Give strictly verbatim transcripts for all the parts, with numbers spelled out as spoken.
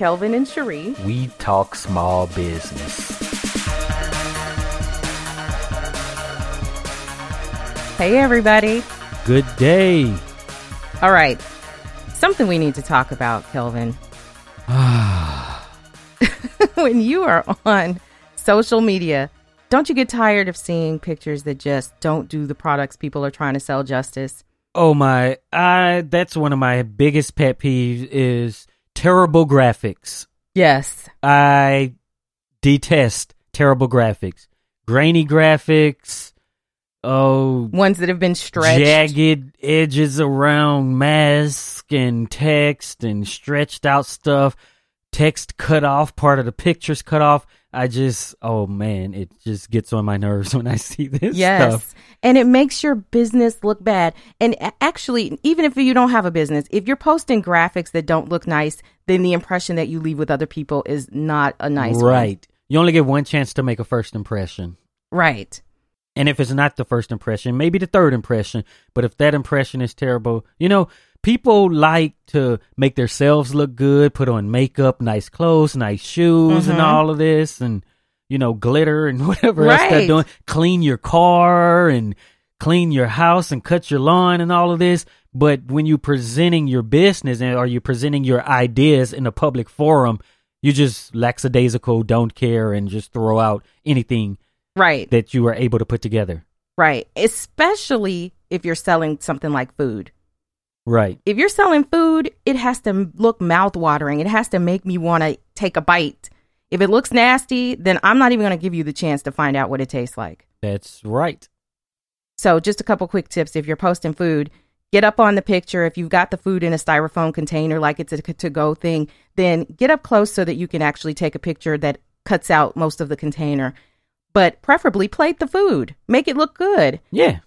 Kelvin and Cherie. We talk small business. Hey, everybody. Good day. All right. Something we need to talk about, Kelvin. When you are on social media, don't you get tired of seeing pictures that just don't do the products people are trying to sell justice? Oh my, I, that's one of my biggest pet peeves is terrible graphics. Yes. I detest terrible graphics. Grainy graphics. Oh. Ones that have been stretched. Jagged edges around masks and text and stretched out stuff. Text cut off, part of the pictures cut off. I just, oh man, it just gets on my nerves when I see this yes. stuff. And it makes your business look bad. And actually, even if you don't have a business, if you're posting graphics that don't look nice, then the impression that you leave with other people is not a nice right. one. Right. You only get one chance to make a first impression. Right. And if it's not the first impression, maybe the third impression. But if that impression is terrible, you know, people like to make themselves look good, put on makeup, nice clothes, nice shoes mm-hmm. and all of this and, you know, glitter and whatever right. else they're doing. Clean your car and clean your house and cut your lawn and all of this. But when you're presenting your business and or you're presenting your ideas in a public forum, you just lackadaisical, don't care, and just throw out anything right. that you are able to put together. Right. Especially if you're selling something like food. Right. If you're selling food, it has to look mouthwatering. It has to make me want to take a bite. If it looks nasty, then I'm not even going to give you the chance to find out what it tastes like. That's right. So just a couple quick tips. If you're posting food, get up on the picture. If you've got the food in a styrofoam container like it's a to-go thing, then get up close so that you can actually take a picture that cuts out most of the container. But preferably plate the food. Make it look good. Yeah.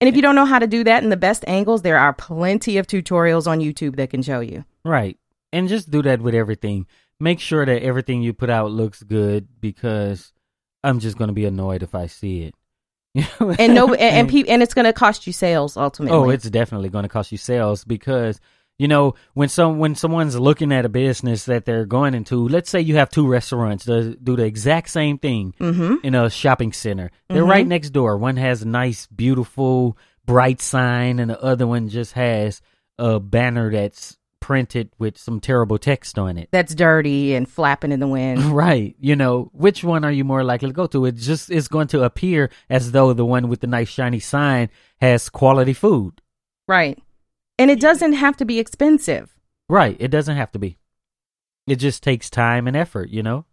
And if you don't know how to do that in the best angles, there are plenty of tutorials on YouTube that can show you. Right. And just do that with everything. Make sure that everything you put out looks good, because I'm just going to be annoyed if I see it. and no, and, and, pe- and it's going to cost you sales ultimately. Oh, it's definitely going to cost you sales, because, you know, when some when someone's looking at a business that they're going into, let's say you have two restaurants that do the exact same thing mm-hmm. in a shopping center. Mm-hmm. They're right next door. One has a nice, beautiful, bright sign, and the other one just has a banner that's printed with some terrible text on it. That's dirty and flapping in the wind. Right. You know, which one are you more likely to go to? It just is going to appear as though the one with the nice, shiny sign has quality food. Right. And it doesn't have to be expensive. Right. It doesn't have to be. It just takes time and effort, you know?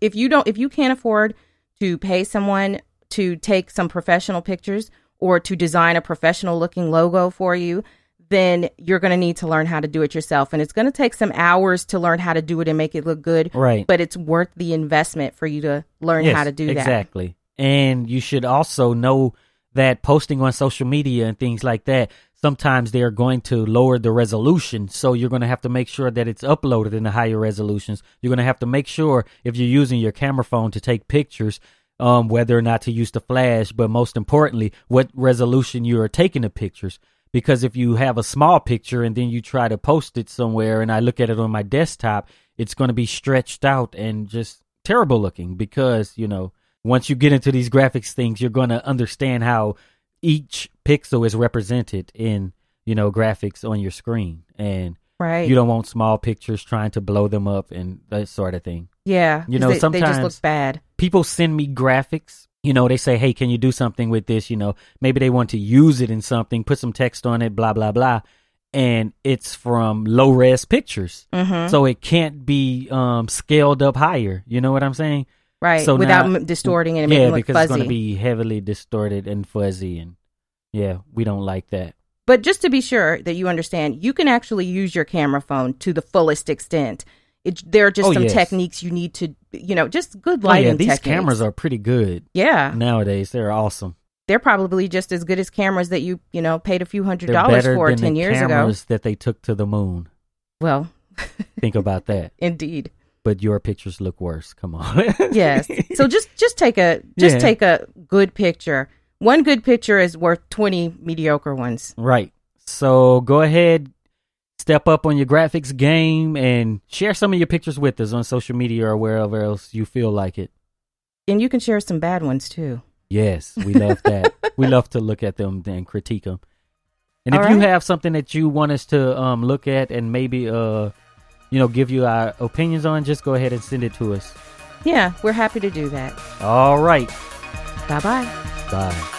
If you don't, if you can't afford to pay someone to take some professional pictures or to design a professional looking logo for you, then you're going to need to learn how to do it yourself. And it's going to take some hours to learn how to do it and make it look good. Right. But it's worth the investment for you to learn yes, how to do exactly. that. Exactly. And you should also know that posting on social media and things like that, sometimes they are going to lower the resolution. So you're going to have to make sure that it's uploaded in the higher resolutions. You're going to have to make sure if you're using your camera phone to take pictures, um, whether or not to use the flash, but most importantly, what resolution you are taking the pictures. Because if you have a small picture and then you try to post it somewhere, and I look at it on my desktop, it's going to be stretched out and just terrible looking, because, you know, once you get into these graphics things, you're going to understand how each pixel is represented in, you know, graphics on your screen. And right. you don't want small pictures trying to blow them up and that sort of thing. Yeah. You know, they, sometimes they just look bad. People send me graphics. You know, they say, hey, can you do something with this? You know, maybe they want to use it in something, put some text on it, blah, blah, blah. And it's from low res pictures. Mm-hmm. So it can't be um, scaled up higher. You know what I'm saying? Right, so without now, distorting it and yeah, making it look fuzzy. Yeah, because it's going to be heavily distorted and fuzzy, and yeah, we don't like that. But just to be sure that you understand, you can actually use your camera phone to the fullest extent. It, there are just oh, some yes. techniques you need to, you know, just good lighting oh, yeah, these techniques. These cameras are pretty good. Yeah. Nowadays, they're awesome. They're probably just as good as cameras that you, you know, paid a few hundred they're dollars for ten years ago. Better than the cameras that they took to the moon. Well. Think about that. Indeed. But your pictures look worse. Come on. Yes. So just, just take a just yeah. take a good picture. One good picture is worth twenty mediocre ones. Right. So go ahead, step up on your graphics game and share some of your pictures with us on social media or wherever else you feel like it. And you can share some bad ones, too. Yes, we love that. We love to look at them and critique them. And all if right. you have something that you want us to um, look at and maybe, uh, you know, give you our opinions on, just go ahead and send it to us. Yeah, we're happy to do that. All right. Bye-bye. Bye.